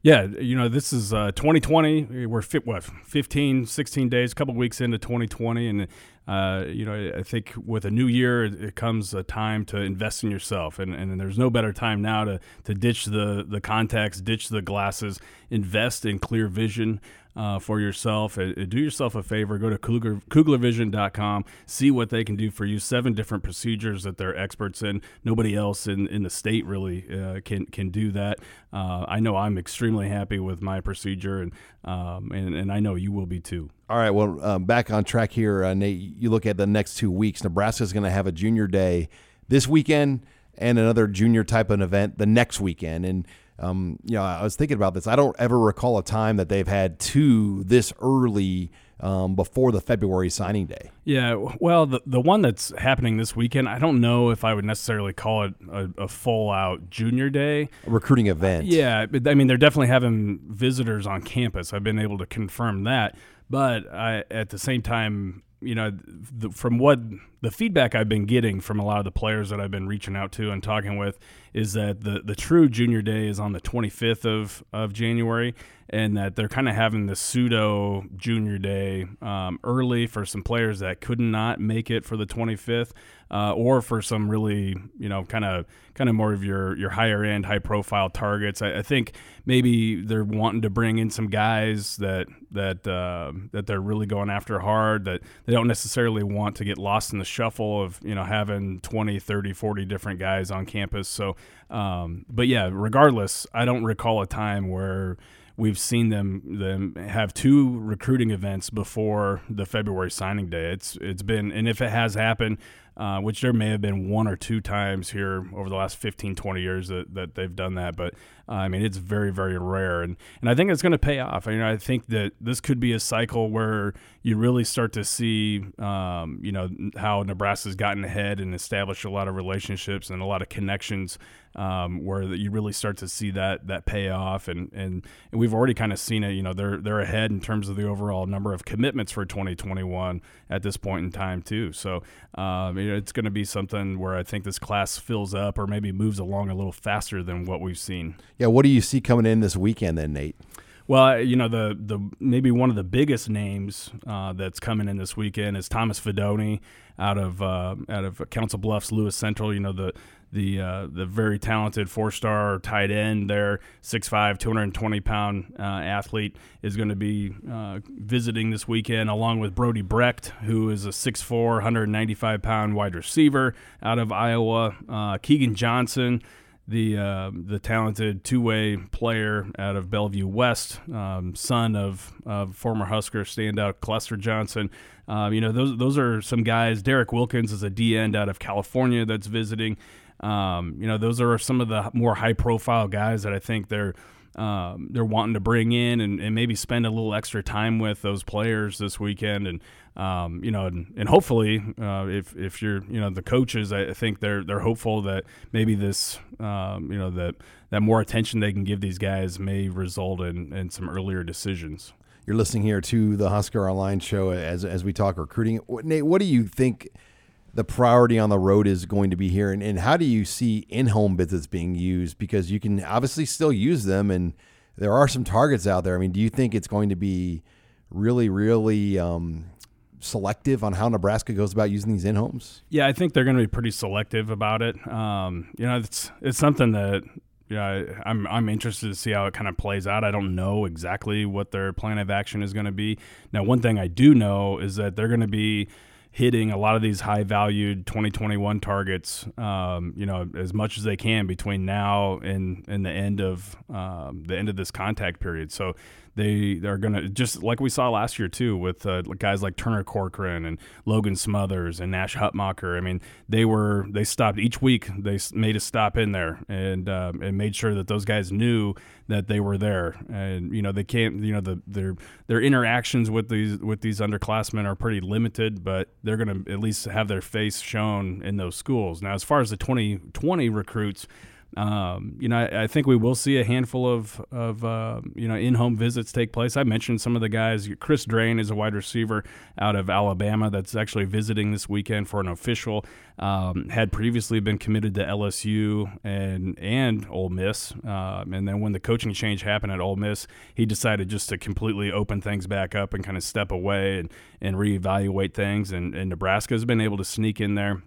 Yeah, you know, this is uh, twenty twenty. We're fit, what, fifteen, sixteen days, a couple weeks into twenty twenty. And, uh, you know, I think with a new year, it comes a time to invest in yourself. And, and there's no better time now to, to ditch the, the contacts, ditch the glasses, invest in clear vision. Uh, for yourself, uh, do yourself a favor. Go to Kugler, Kugler Vision dot com. See what they can do for you. Seven different procedures that they're experts in. Nobody else in, in the state really uh, can can do that. Uh, I know I'm extremely happy with my procedure, and um, and, and I know you will be too. All right. Well, um, back on track here, uh, Nate. You look at the next two weeks. Nebraska is going to have a junior day this weekend and another junior type of event the next weekend, and. Um, you know, I was thinking about this. I don't ever recall a time that they've had two this early um, before the February signing day. Yeah, well, the the one that's happening this weekend, I don't know if I would necessarily call it a, a full-out junior day. A recruiting event. Uh, yeah, I mean, they're definitely having visitors on campus. I've been able to confirm that. But I, at the same time, you know, the, from what the feedback I've been getting from a lot of the players that I've been reaching out to and talking with is that the, the true junior day is on the twenty-fifth of, of January, and that they're kind of having the pseudo junior day um, early for some players that could not make it for the twenty-fifth, uh, or for some really, you know, kind of kind of more of your, your higher end, high profile targets. I, I think maybe they're wanting to bring in some guys that that uh, that they're really going after hard, that they don't necessarily want to get lost in the shuffle of, you know, having twenty, thirty, forty different guys on campus. So, um, but yeah, regardless, I don't recall a time where we've seen them them have two recruiting events before the February signing day. It's it's been, and if it has happened, uh, which there may have been one or two times here over the last fifteen, twenty years that, that they've done that, but uh, I mean, it's very, very rare. And, and I think it's going to pay off. I mean, I think that this could be a cycle where you really start to see, um, you know, how Nebraska's gotten ahead and established a lot of relationships and a lot of connections, um, where that you really start to see that, that pay off. And, and, and we've already kind of seen it, you know, they're, they're ahead in terms of the overall number of commitments for twenty twenty-one at this point in time too. So, um, you know, it's going to be something where I think this class fills up or maybe moves along a little faster than what we've seen. Yeah, what do you see coming in this weekend then, Nate? Well, you know, the the maybe one of the biggest names uh, that's coming in this weekend is Thomas Fedoni out of uh, out of Council Bluffs, Lewis Central. You know, the the uh, the very talented four-star tight end there, six five, two hundred twenty pound uh, athlete is going to be uh, visiting this weekend, along with Brody Brecht, who is a six four, one hundred ninety-five pound wide receiver out of Iowa. Uh, Keegan Johnson, the uh, the talented two-way player out of Bellevue West, um, son of, of former Husker standout Cluster Johnson. Um, you know, those those are some guys. Derek Wilkins is a D-end out of California that's visiting. Um, you know, those are some of the more high-profile guys that I think they're um, they're wanting to bring in and, and maybe spend a little extra time with those players this weekend. And Um, you know, and, and hopefully, uh, if if you're, you know, the coaches, I think they're they're hopeful that maybe this, um, you know, that that more attention they can give these guys may result in, in some earlier decisions. You're listening here to the Husker Online Show as as we talk recruiting. Nate, what do you think the priority on the road is going to be here, and, and how do you see in-home visits being used? Because you can obviously still use them, and there are some targets out there. I mean, do you think it's going to be really, really um, – selective on how Nebraska goes about using these in-homes? Yeah, I think they're going to be pretty selective about it. Um, you know, it's it's something that yeah, you know, I'm I'm interested to see how it kind of plays out. I don't know exactly what their plan of action is going to be. Now, one thing I do know is that they're going to be hitting a lot of these high-valued twenty twenty-one targets, um, you know, as much as they can between now and, and the end of um, the end of this contact period. So they are going to, just like we saw last year too, with uh, guys like Turner Corcoran and Logan Smothers and Nash Hutmacher. I mean, they were they stopped each week. They made a stop in there and uh, and made sure that those guys knew that they were there. And you know, they can't. You know, the their their interactions with these with these underclassmen are pretty limited, but they're going to at least have their face shown in those schools. Now, as far as the twenty twenty recruits, Um, you know, I, I think we will see a handful of, of uh, you know, in-home visits take place. I mentioned some of the guys. Chris Drain is a wide receiver out of Alabama that's actually visiting this weekend for an official. Um, had previously been committed to L S U and and Ole Miss. Um, and then when the coaching change happened at Ole Miss, he decided just to completely open things back up and kind of step away and, and reevaluate things. And, and Nebraska has been able to sneak in there.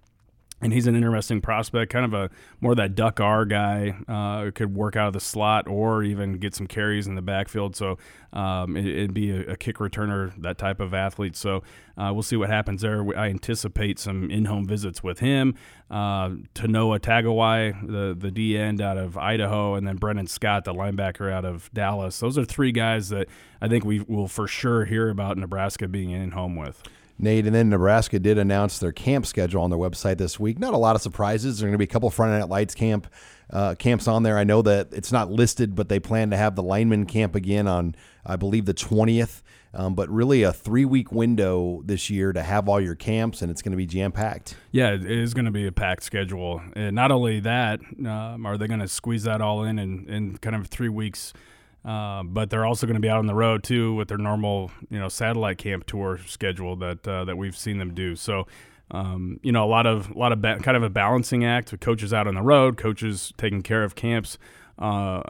And he's an interesting prospect, kind of a more of that Duck R guy uh, who could work out of the slot or even get some carries in the backfield. So um, it, it'd be a, a kick returner, that type of athlete. So uh, we'll see what happens there. I anticipate some in-home visits with him. Uh, Tanoa Tagawai, the, the D-end out of Idaho, and then Brennan Scott, the linebacker out of Dallas. Those are three guys that I think we will for sure hear about Nebraska being in-home with. Nate, and then Nebraska did announce their camp schedule on their website this week. Not a lot of surprises. There are going to be a couple Friday Night Lights camp uh, camps on there. I know that it's not listed, but they plan to have the lineman camp again on, I believe, the twentieth. Um, but really a three-week window this year to have all your camps, and it's going to be jam-packed. Yeah, it is going to be a packed schedule. And not only that, um, are they going to squeeze that all in in, in kind of three weeks – Uh, but they're also going to be out on the road too with their normal, you know, satellite camp tour schedule that uh, that we've seen them do. So, um, you know, a lot of a lot of ba- kind of a balancing act with coaches out on the road, coaches taking care of camps, uh,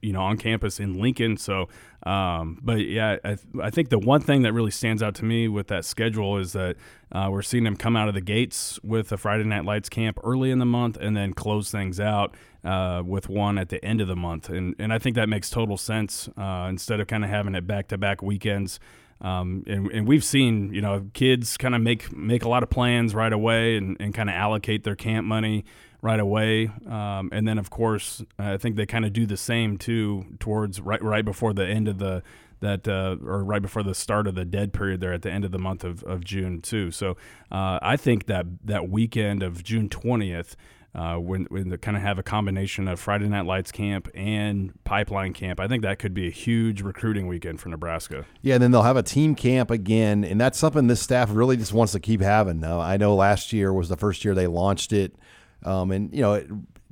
you know, on campus in Lincoln. So, um, but yeah, I, th- I think the one thing that really stands out to me with that schedule is that uh, we're seeing them come out of the gates with a Friday Night Lights camp early in the month and then close things out Uh, with one at the end of the month. And and I think that makes total sense uh, instead of kind of having it back-to-back weekends. Um, and, and we've seen, you know, kids kind of make, make a lot of plans right away and, and kind of allocate their camp money right away. Um, and then, of course, I think they kind of do the same, too, towards right right before the end of the that uh, or right before the start of the dead period there at the end of the month of, of June, too. So uh, I think that that weekend of June twentieth, Uh, when, when they kind of have a combination of Friday Night Lights camp and pipeline camp, I think that could be a huge recruiting weekend for Nebraska. Yeah, and then they'll have a team camp again, and that's something this staff really just wants to keep having. Uh, I know last year was the first year they launched it, um, and, you know, it,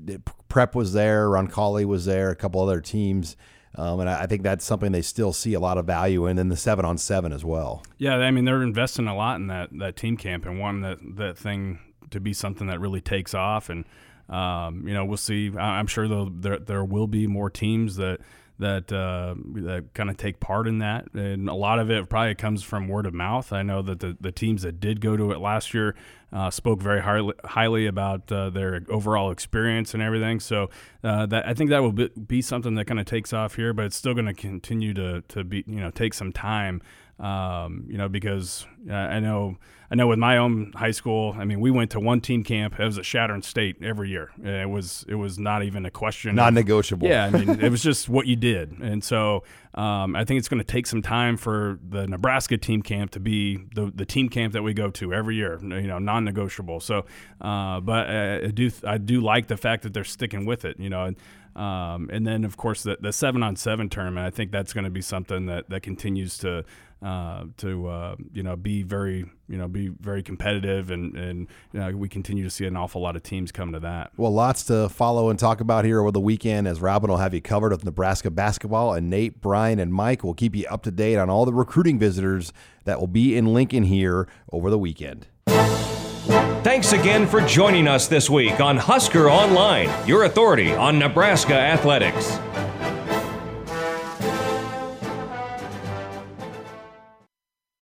it, Prep was there, Ron Colley was there, a couple other teams. Um, and I think that's something they still see a lot of value in, and the seven-on seven as well. Yeah, I mean, they're investing a lot in that, that team camp and wanting that, that thing to be something that really takes off. And, um, you know, we'll see. I'm sure there there will be more teams that that uh, that kind of take part in that. And a lot of it probably comes from word of mouth. I know that the, the teams that did go to it last year uh, spoke very highly, highly about uh, their overall experience and everything. So uh, that I think that will be, be something that kind of takes off here, but it's still going to continue to to be, you know, take some time Um, you know, because uh, I know, I know with my own high school, I mean, we went to one team camp. It was a Shattern State every year. It was, it was not even a question. Non-negotiable. Of, yeah. I mean, it was just what you did. And so, um, I think it's going to take some time for the Nebraska team camp to be the, the team camp that we go to every year, you know, non-negotiable. So, uh, but I do, I do like the fact that they're sticking with it, you know, and, Um, and then, of course, the, the seven-on-seven tournament, I think that's going to be something that, that continues to, uh, to uh, you know, be very, you know, be very competitive, and, and you know, we continue to see an awful lot of teams come to that. Well, lots to follow and talk about here over the weekend, as Robin will have you covered with Nebraska basketball, and Nate, Brian, and Mike will keep you up to date on all the recruiting visitors that will be in Lincoln here over the weekend. Thanks again for joining us this week on Husker Online, your authority on Nebraska athletics.